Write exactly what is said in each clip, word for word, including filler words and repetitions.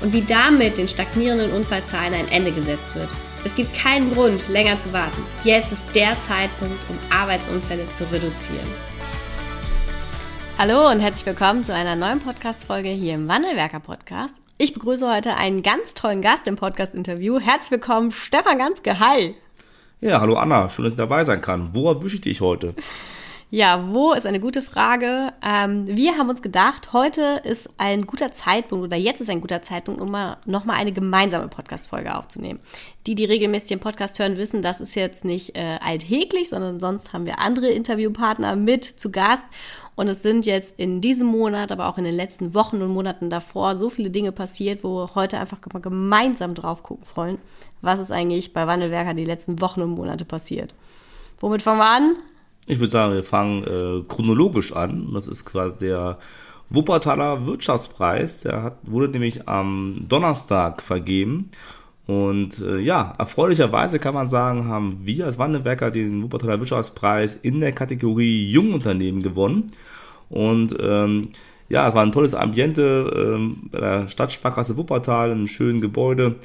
und wie damit den stagnierenden Unfallzahlen ein Ende gesetzt wird. Es gibt keinen Grund, länger zu warten. Jetzt ist der Zeitpunkt, um Arbeitsunfälle zu reduzieren. Hallo und herzlich willkommen zu einer neuen Podcast-Folge hier im Wandelwerker-Podcast. Ich begrüße heute einen ganz tollen Gast im Podcast-Interview. Herzlich willkommen, Stefan Ganske. Hi! Ja, hallo Anna. Schön, dass ich dabei sein kann. Wo erwische ich dich heute? Ja, wo ist eine gute Frage. Ähm, wir haben uns gedacht, heute ist ein guter Zeitpunkt oder jetzt ist ein guter Zeitpunkt, um mal, nochmal eine gemeinsame Podcast-Folge aufzunehmen. Die, die regelmäßig den Podcast hören, wissen, das ist jetzt nicht äh, alltäglich, sondern sonst haben wir andere Interviewpartner mit zu Gast. Und es sind jetzt in diesem Monat, aber auch in den letzten Wochen und Monaten davor so viele Dinge passiert, wo wir heute einfach mal gemeinsam drauf gucken wollen, was ist eigentlich bei Wandelwerker die letzten Wochen und Monate passiert. Womit fangen wir an? Ich würde sagen, wir fangen äh, chronologisch an. Das ist quasi der Wuppertaler Wirtschaftspreis. Der hat, wurde nämlich am Donnerstag vergeben. Und äh, ja, erfreulicherweise kann man sagen, haben wir als Wandelwerker den Wuppertaler Wirtschaftspreis in der Kategorie Jungunternehmen gewonnen. Und ähm, ja, es war ein tolles Ambiente ähm, bei der Stadtsparkasse Wuppertal, in einem schönen Gebäude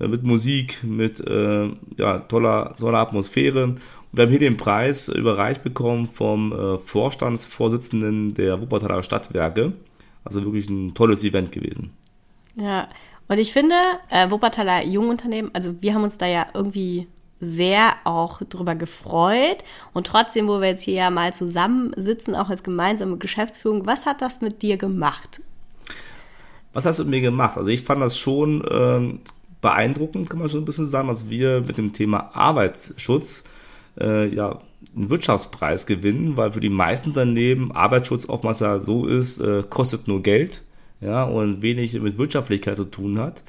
äh, mit Musik, mit äh, ja, toller, toller Atmosphäre. Wir haben hier den Preis überreicht bekommen vom äh, Vorstandsvorsitzenden der Wuppertaler Stadtwerke. Also wirklich ein tolles Event gewesen. Ja, und ich finde, äh, Wuppertaler Jungunternehmen, also wir haben uns da ja irgendwie sehr auch drüber gefreut. Und trotzdem, wo wir jetzt hier ja mal zusammensitzen, auch als gemeinsame Geschäftsführung, was hat das mit dir gemacht? Was hast du mit mir gemacht? Also ich fand das schon äh, beeindruckend, kann man schon ein bisschen sagen, dass wir mit dem Thema Arbeitsschutz ja, einen Wirtschaftspreis gewinnen, weil für die meisten Unternehmen Arbeitsschutz oftmals ja so ist, äh, kostet nur Geld, ja, und wenig mit Wirtschaftlichkeit zu tun hat.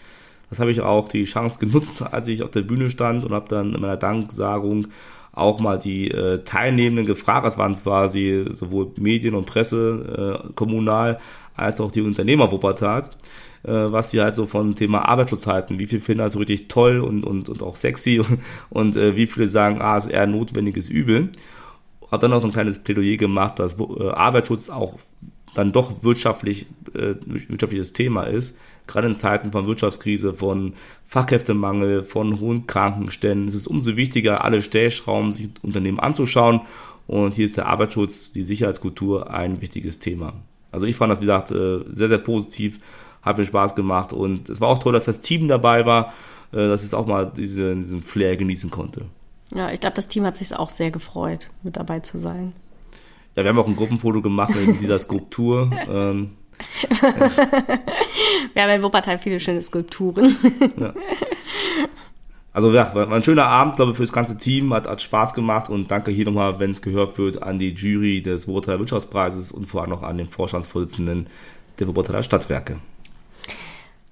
Das habe ich auch die Chance genutzt, als ich auf der Bühne stand und habe dann in meiner Danksagung auch mal die äh, Teilnehmenden gefragt. Das waren quasi sowohl Medien und Presse, äh, kommunal, als auch die Unternehmer Wuppertals, äh, was sie halt so vom Thema Arbeitsschutz halten. Wie viele finden das so richtig toll und, und, und auch sexy und, und äh, wie viele sagen, ah, ist eher ein notwendiges Übel. Habe dann auch so ein kleines Plädoyer gemacht, dass äh, Arbeitsschutz auch dann doch wirtschaftlich, äh, wirtschaftliches Thema ist. Gerade in Zeiten von Wirtschaftskrise, von Fachkräftemangel, von hohen Krankenständen. Es ist umso wichtiger, alle Stellschrauben sich Unternehmen anzuschauen. Und hier ist der Arbeitsschutz, die Sicherheitskultur ein wichtiges Thema. Also ich fand das, wie gesagt, sehr, sehr positiv, hat mir Spaß gemacht und es war auch toll, dass das Team dabei war, dass es auch mal diese, diesen Flair genießen konnte. Ja, ich glaube, das Team hat sich auch sehr gefreut, mit dabei zu sein. Ja, wir haben auch ein Gruppenfoto gemacht mit dieser Skulptur. ähm, ja. Wir haben in Wuppertal viele schöne Skulpturen. Ja. Also ja, war ein schöner Abend, glaube ich, für das ganze Team, hat, hat Spaß gemacht und danke hier nochmal, wenn es gehört wird, an die Jury des Wuppertaler Wirtschaftspreises und vor allem auch an den Vorstandsvorsitzenden der Wuppertaler Stadtwerke.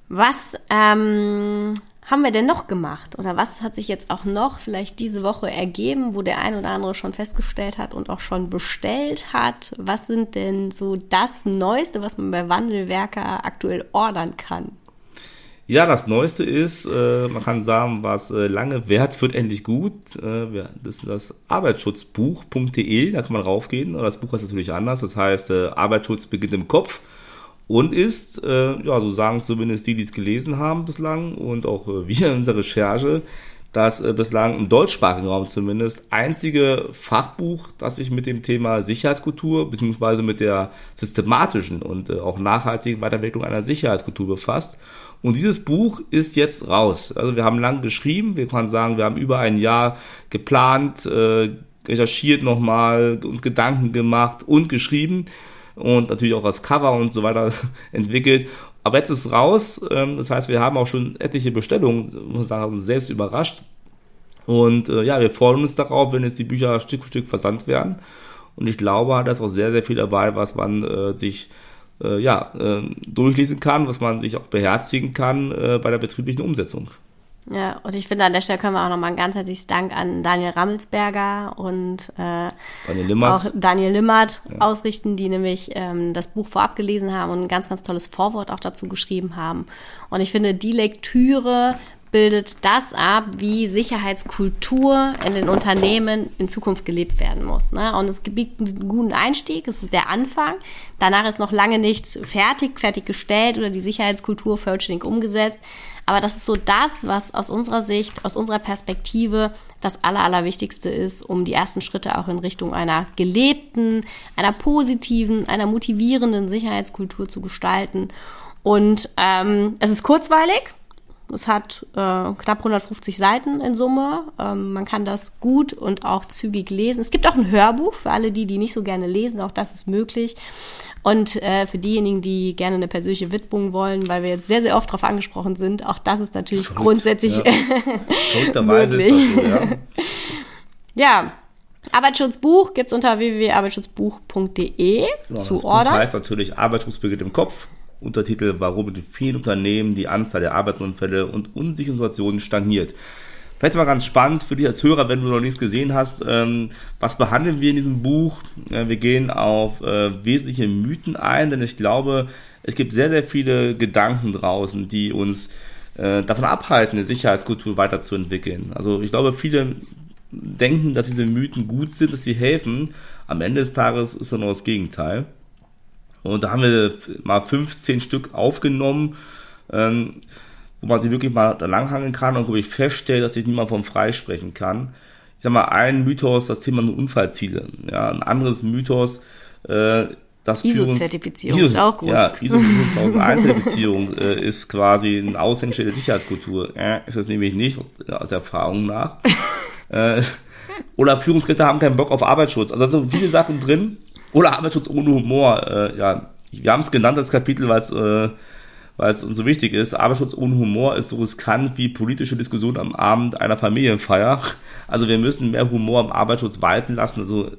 Was ähm, haben wir denn noch gemacht oder was hat sich jetzt auch noch vielleicht diese Woche ergeben, wo der ein oder andere schon festgestellt hat und auch schon bestellt hat? Was sind denn so das Neueste, was man bei Wandelwerker aktuell ordern kann? Ja, das Neueste ist, äh, man kann sagen, was äh, lange währt, wird endlich gut. Äh, das ist das Arbeitsschutzbuch punkt de, da kann man raufgehen. Aber das Buch heißt natürlich anders, das heißt äh, Arbeitsschutz beginnt im Kopf und ist, äh, ja, so sagen es zumindest die, die es gelesen haben bislang und auch äh, wir in unserer Recherche, das äh, bislang im deutschsprachigen Raum zumindest einzige Fachbuch, das sich mit dem Thema Sicherheitskultur beziehungsweise mit der systematischen und äh, auch nachhaltigen Weiterentwicklung einer Sicherheitskultur befasst. Und dieses Buch ist jetzt raus. Also wir haben lang geschrieben, wir können sagen, wir haben über ein Jahr geplant, äh, recherchiert nochmal, uns Gedanken gemacht und geschrieben und natürlich auch das Cover und so weiter entwickelt. Aber jetzt ist es raus, ähm, das heißt, wir haben auch schon etliche Bestellungen, muss ich sagen, also selbst überrascht. Und äh, ja, wir freuen uns darauf, wenn jetzt die Bücher Stück für Stück versandt werden. Und ich glaube, da ist auch sehr, sehr viel dabei, was man äh, sich äh, ja, äh, durchlesen kann, was man sich auch beherzigen kann äh, bei der betrieblichen Umsetzung. Ja, und ich finde, an der Stelle können wir auch nochmal ein ganzheitliches Dank an Daniel Rammelsberger und äh, Daniel Limmert. auch Daniel Limmert ja. ausrichten, die nämlich ähm, das Buch vorab gelesen haben und ein ganz, ganz tolles Vorwort auch dazu geschrieben haben. Und ich finde, die Lektüre bildet das ab, wie Sicherheitskultur in den Unternehmen in Zukunft gelebt werden muss. Ne? Und es gibt einen guten Einstieg, es ist der Anfang. Danach ist noch lange nichts fertig, fertiggestellt oder die Sicherheitskultur vollständig umgesetzt. Aber das ist so das, was aus unserer Sicht, aus unserer Perspektive das Aller, Allerwichtigste ist, um die ersten Schritte auch in Richtung einer gelebten, einer positiven, einer motivierenden Sicherheitskultur zu gestalten. Und ähm, es ist kurzweilig. Es hat äh, knapp hundertfünfzig Seiten in Summe. Ähm, man kann das gut und auch zügig lesen. Es gibt auch ein Hörbuch für alle die, die nicht so gerne lesen. Auch das ist möglich. Und äh, für diejenigen, die gerne eine persönliche Widmung wollen, weil wir jetzt sehr, sehr oft darauf angesprochen sind, auch das ist natürlich Verrückt, grundsätzlich ja. Verrückterweise möglich. Ist das so, ja. Ja. Arbeitsschutzbuch gibt es unter w w w punkt arbeitsschutzbuch punkt de genau, zu ordern. Das Buch heißt natürlich Arbeitsschutz beginnt im Kopf. Untertitel, warum in vielen Unternehmen die Anzahl der Arbeitsunfälle und unsicheren Situationen stagniert. Vielleicht mal ganz spannend für dich als Hörer, wenn du noch nichts gesehen hast, ähm, was behandeln wir in diesem Buch? Äh, wir gehen auf äh, wesentliche Mythen ein, denn ich glaube, es gibt sehr, sehr viele Gedanken draußen, die uns äh, davon abhalten, eine Sicherheitskultur weiterzuentwickeln. Also ich glaube, viele denken, dass diese Mythen gut sind, dass sie helfen. Am Ende des Tages ist dann noch das Gegenteil. Und da haben wir mal fünfzehn Stück aufgenommen, ähm, wo man sie wirklich mal da langhangeln kann und wirklich feststellt, dass sich niemand vom freisprechen kann. Ich sag mal, ein Mythos, das Thema nur Unfallziele. Ja, ein anderes Mythos, äh, das I S O-Zertifizierung ist auch gut. Ja, I S O zweitausendeins-Zertifizierung äh, ist quasi ein Aushängeschild der Sicherheitskultur. Äh, ist das nämlich nicht, aus der Erfahrung nach. äh, oder Führungskräfte haben keinen Bock auf Arbeitsschutz. Also da sind so viele Sachen drin. Oder Arbeitsschutz ohne Humor, äh, ja, wir haben es genannt, das Kapitel, weil es äh, uns so wichtig ist. Arbeitsschutz ohne Humor ist so riskant wie politische Diskussion am Abend einer Familienfeier. Also wir müssen mehr Humor im Arbeitsschutz walten lassen, also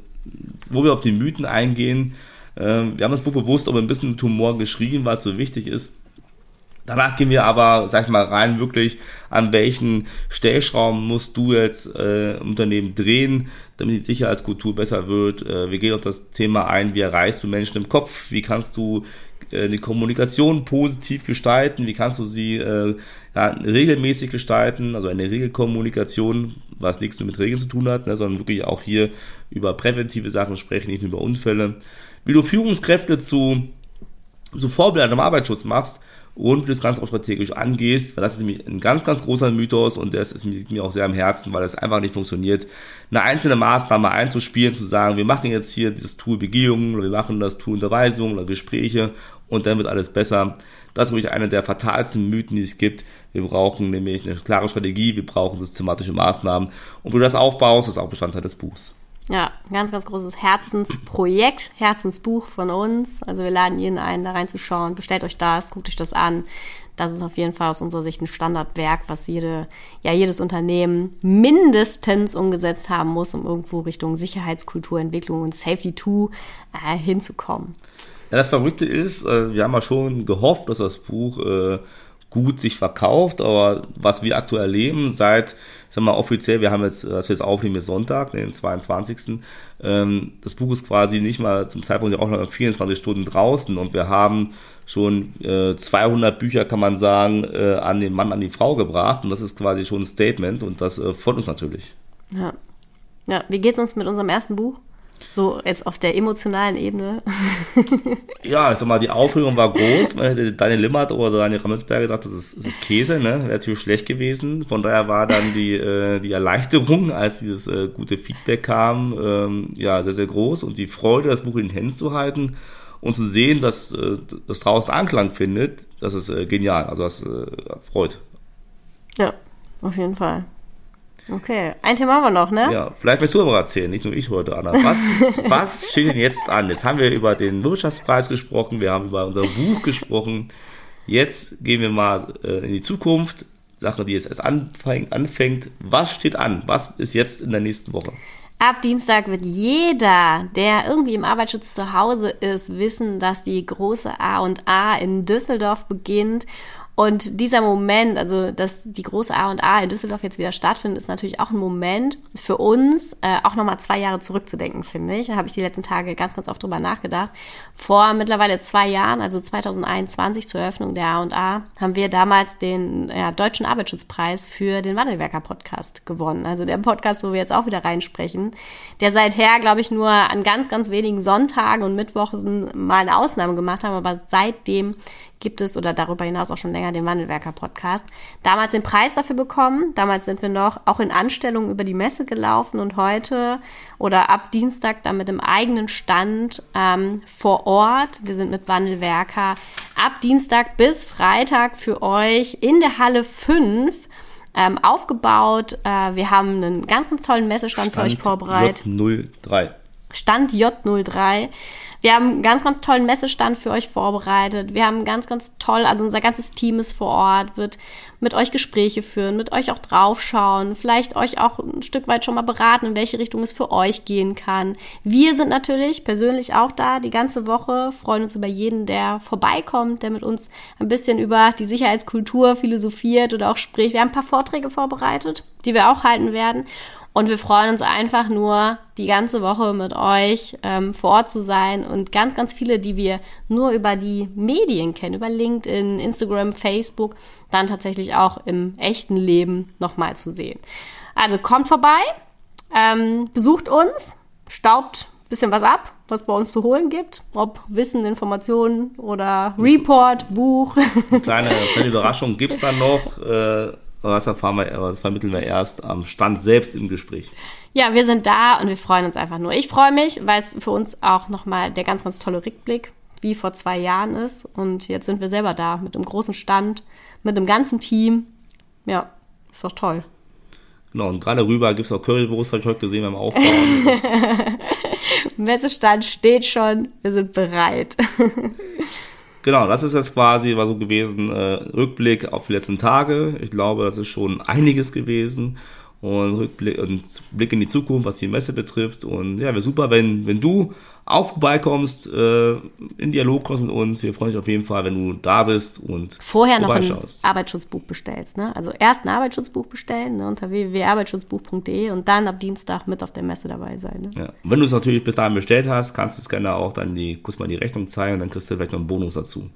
wo wir auf die Mythen eingehen. Äh, wir haben das Buch bewusst aber ein bisschen mit Humor geschrieben, weil es so wichtig ist. Danach gehen wir aber, sag ich mal, rein wirklich, an welchen Stellschrauben musst du jetzt äh, im Unternehmen drehen, damit die Sicherheitskultur besser wird. Äh, wir gehen auf das Thema ein, wie erreichst du Menschen im Kopf, wie kannst du äh, die Kommunikation positiv gestalten, wie kannst du sie äh, ja, regelmäßig gestalten, also eine Regelkommunikation, was nichts nur mit Regeln zu tun hat, ne, sondern wirklich auch hier über präventive Sachen sprechen, nicht nur über Unfälle. Wie du Führungskräfte zu, zu Vorbildern im Arbeitsschutz machst, und wie du das Ganze auch strategisch angehst, weil das ist nämlich ein ganz, ganz großer Mythos und das ist mir auch sehr am Herzen, weil das einfach nicht funktioniert, eine einzelne Maßnahme einzuspielen, zu sagen, wir machen jetzt hier dieses Tool Begehungen oder wir machen das Tool Unterweisung oder Gespräche und dann wird alles besser. Das ist nämlich einer der fatalsten Mythen, die es gibt. Wir brauchen nämlich eine klare Strategie, wir brauchen systematische Maßnahmen und wie du das aufbaust, ist auch Bestandteil des Buchs. Ja, ein ganz, ganz großes Herzensprojekt, Herzensbuch von uns. Also wir laden jeden ein, da reinzuschauen. Bestellt euch das, guckt euch das an. Das ist auf jeden Fall aus unserer Sicht ein Standardwerk, was jede, ja, jedes Unternehmen mindestens umgesetzt haben muss, um irgendwo Richtung Sicherheitskultur, Entwicklung und Safety to äh, hinzukommen. Ja, das Verrückte ist, wir haben ja schon gehofft, dass das Buch äh, gut sich verkauft, aber was wir aktuell erleben, seit, ich sag mal, offiziell, wir haben jetzt, dass wir jetzt aufnehmen, ist Sonntag, den zweiundzwanzigsten Ähm, das Buch ist quasi nicht mal zum Zeitpunkt der Aufnahme vierundzwanzig Stunden draußen und wir haben schon äh, zweihundert Bücher, kann man sagen, äh, an den Mann, an die Frau gebracht und das ist quasi schon ein Statement und das äh, freut uns natürlich. Ja. Ja, wie geht's uns mit unserem ersten Buch? So jetzt auf der emotionalen Ebene. Ja, ich sag mal, die Aufregung war groß. Man hätte Daniel Limmert oder Daniel Rammelsberger gedacht, das ist, das ist Käse, ne? Wäre natürlich schlecht gewesen. Von daher war dann die, äh, die Erleichterung, als dieses äh, gute Feedback kam, ähm, ja, sehr, sehr groß. Und die Freude, das Buch in den Händen zu halten und zu sehen, dass äh, das draußen Anklang findet, das ist äh, genial. Also das äh, freut. Ja, auf jeden Fall. Okay, ein Thema haben wir noch, ne? Ja, vielleicht willst du aber erzählen, nicht nur ich heute, Anna. Was, was steht denn jetzt an? Jetzt haben wir über den Wirtschaftspreis gesprochen, wir haben über unser Buch gesprochen. Jetzt gehen wir mal äh, in die Zukunft. Sache, die jetzt erst anfängt, anfängt. Was steht an? Was ist jetzt in der nächsten Woche? Ab Dienstag wird jeder, der irgendwie im Arbeitsschutz zu Hause ist, wissen, dass die große A und A in Düsseldorf beginnt. Und dieser Moment, also dass die große A und A in Düsseldorf jetzt wieder stattfindet, ist natürlich auch ein Moment für uns, äh, auch nochmal zwei Jahre zurückzudenken, finde ich. Da habe ich die letzten Tage ganz, ganz oft drüber nachgedacht. Vor mittlerweile zwei Jahren, also zweitausendeinundzwanzig zur Eröffnung der A und A, haben wir damals den ja, Deutschen Arbeitsschutzpreis für den Wandelwerker-Podcast gewonnen. Also der Podcast, wo wir jetzt auch wieder reinsprechen, der seither, glaube ich, nur an ganz, ganz wenigen Sonntagen und Mittwochen mal eine Ausnahme gemacht haben, aber seitdem gibt es oder darüber hinaus auch schon länger den Wandelwerker-Podcast. Damals den Preis dafür bekommen, damals sind wir noch auch in Anstellungen über die Messe gelaufen und heute oder ab Dienstag dann mit dem eigenen Stand ähm, vor Ort. Wir sind mit Wandelwerker ab Dienstag bis Freitag für euch in der Halle fünf ähm, aufgebaut. Äh, wir haben einen ganz, ganz tollen Messestand Stand für euch vorbereitet. J null drei. Stand J null drei. Wir haben einen ganz, ganz tollen Messestand für euch vorbereitet. Wir haben ganz, ganz toll, also unser ganzes Team ist vor Ort, wird mit euch Gespräche führen, mit euch auch draufschauen, vielleicht euch auch ein Stück weit schon mal beraten, in welche Richtung es für euch gehen kann. Wir sind natürlich persönlich auch da die ganze Woche, freuen uns über jeden, der vorbeikommt, der mit uns ein bisschen über die Sicherheitskultur philosophiert oder auch spricht. Wir haben ein paar Vorträge vorbereitet, die wir auch halten werden. Und wir freuen uns einfach nur, die ganze Woche mit euch ähm, vor Ort zu sein und ganz, ganz viele, die wir nur über die Medien kennen, über LinkedIn, Instagram, Facebook, dann tatsächlich auch im echten Leben nochmal zu sehen. Also kommt vorbei, ähm, besucht uns, staubt ein bisschen was ab, was bei uns zu holen gibt, ob Wissen, Informationen oder Report, Buch. Eine kleine, kleine Überraschung gibt es dann noch, äh Das erfahren wir, das vermitteln wir erst am Stand selbst im Gespräch. Ja, wir sind da und wir freuen uns einfach nur. Ich freue mich, weil es für uns auch nochmal der ganz, ganz tolle Rückblick wie vor zwei Jahren ist. Und jetzt sind wir selber da mit einem großen Stand, mit einem ganzen Team. Ja, ist doch toll. Genau, und gerade rüber gibt es auch Currywurst, habe ich heute gesehen beim Aufbau. Messestand steht schon, wir sind bereit. Genau, das ist jetzt quasi war so gewesen, äh, Rückblick auf die letzten Tage. Ich glaube, das ist schon einiges gewesen und Rückblick und Blick in die Zukunft, was die Messe betrifft. Und ja, wäre super, wenn, wenn du auch vorbeikommst, äh, in Dialog kommst mit uns. Wir freuen uns auf jeden Fall, wenn du da bist und vorher noch ein Arbeitsschutzbuch bestellst. Ne? Also erst ein Arbeitsschutzbuch bestellen, ne, unter w w w punkt arbeitsschutzbuch punkt d e und dann ab Dienstag mit auf der Messe dabei sein. Ne? Ja. Und wenn du es natürlich bis dahin bestellt hast, kannst du es gerne auch dann die, kurz mal die Rechnung zeigen und dann kriegst du vielleicht noch einen Bonus dazu.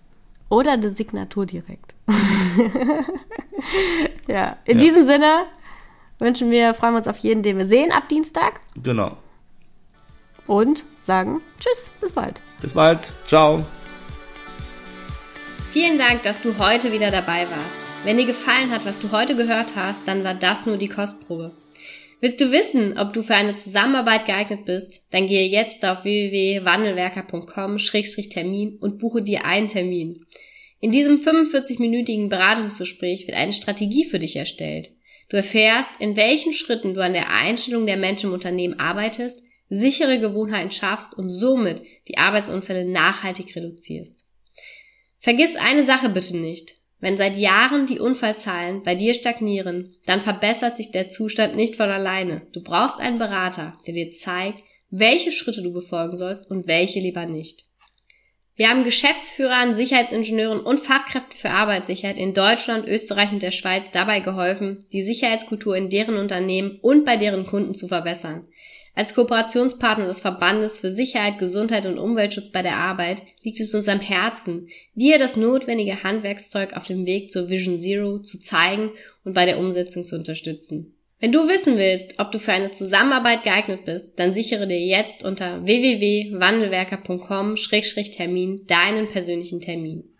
Oder eine Signatur direkt. ja, in ja. diesem Sinne wünschen wir, freuen wir uns auf jeden, den wir sehen ab Dienstag. Genau. Und sagen tschüss, bis bald. Bis bald, ciao. Vielen Dank, dass du heute wieder dabei warst. Wenn dir gefallen hat, was du heute gehört hast, dann war das nur die Kostprobe. Willst du wissen, ob du für eine Zusammenarbeit geeignet bist? Dann gehe jetzt auf w w w punkt wandelwerker punkt com Schrägstrich Termin und buche dir einen Termin. In diesem fünfundvierzigminütigen Beratungsgespräch wird eine Strategie für dich erstellt. Du erfährst, in welchen Schritten du an der Einstellung der Menschen im Unternehmen arbeitest, sichere Gewohnheiten schaffst und somit die Arbeitsunfälle nachhaltig reduzierst. Vergiss eine Sache bitte nicht. Wenn seit Jahren die Unfallzahlen bei dir stagnieren, dann verbessert sich der Zustand nicht von alleine. Du brauchst einen Berater, der dir zeigt, welche Schritte du befolgen sollst und welche lieber nicht. Wir haben Geschäftsführern, Sicherheitsingenieuren und Fachkräften für Arbeitssicherheit in Deutschland, Österreich und der Schweiz dabei geholfen, die Sicherheitskultur in deren Unternehmen und bei deren Kunden zu verbessern. Als Kooperationspartner des Verbandes für Sicherheit, Gesundheit und Umweltschutz bei der Arbeit liegt es uns am Herzen, dir das notwendige Handwerkszeug auf dem Weg zur Vision Zero zu zeigen und bei der Umsetzung zu unterstützen. Wenn du wissen willst, ob du für eine Zusammenarbeit geeignet bist, dann sichere dir jetzt unter w w w punkt wandelwerker punkt com Schrägstrich Termin deinen persönlichen Termin.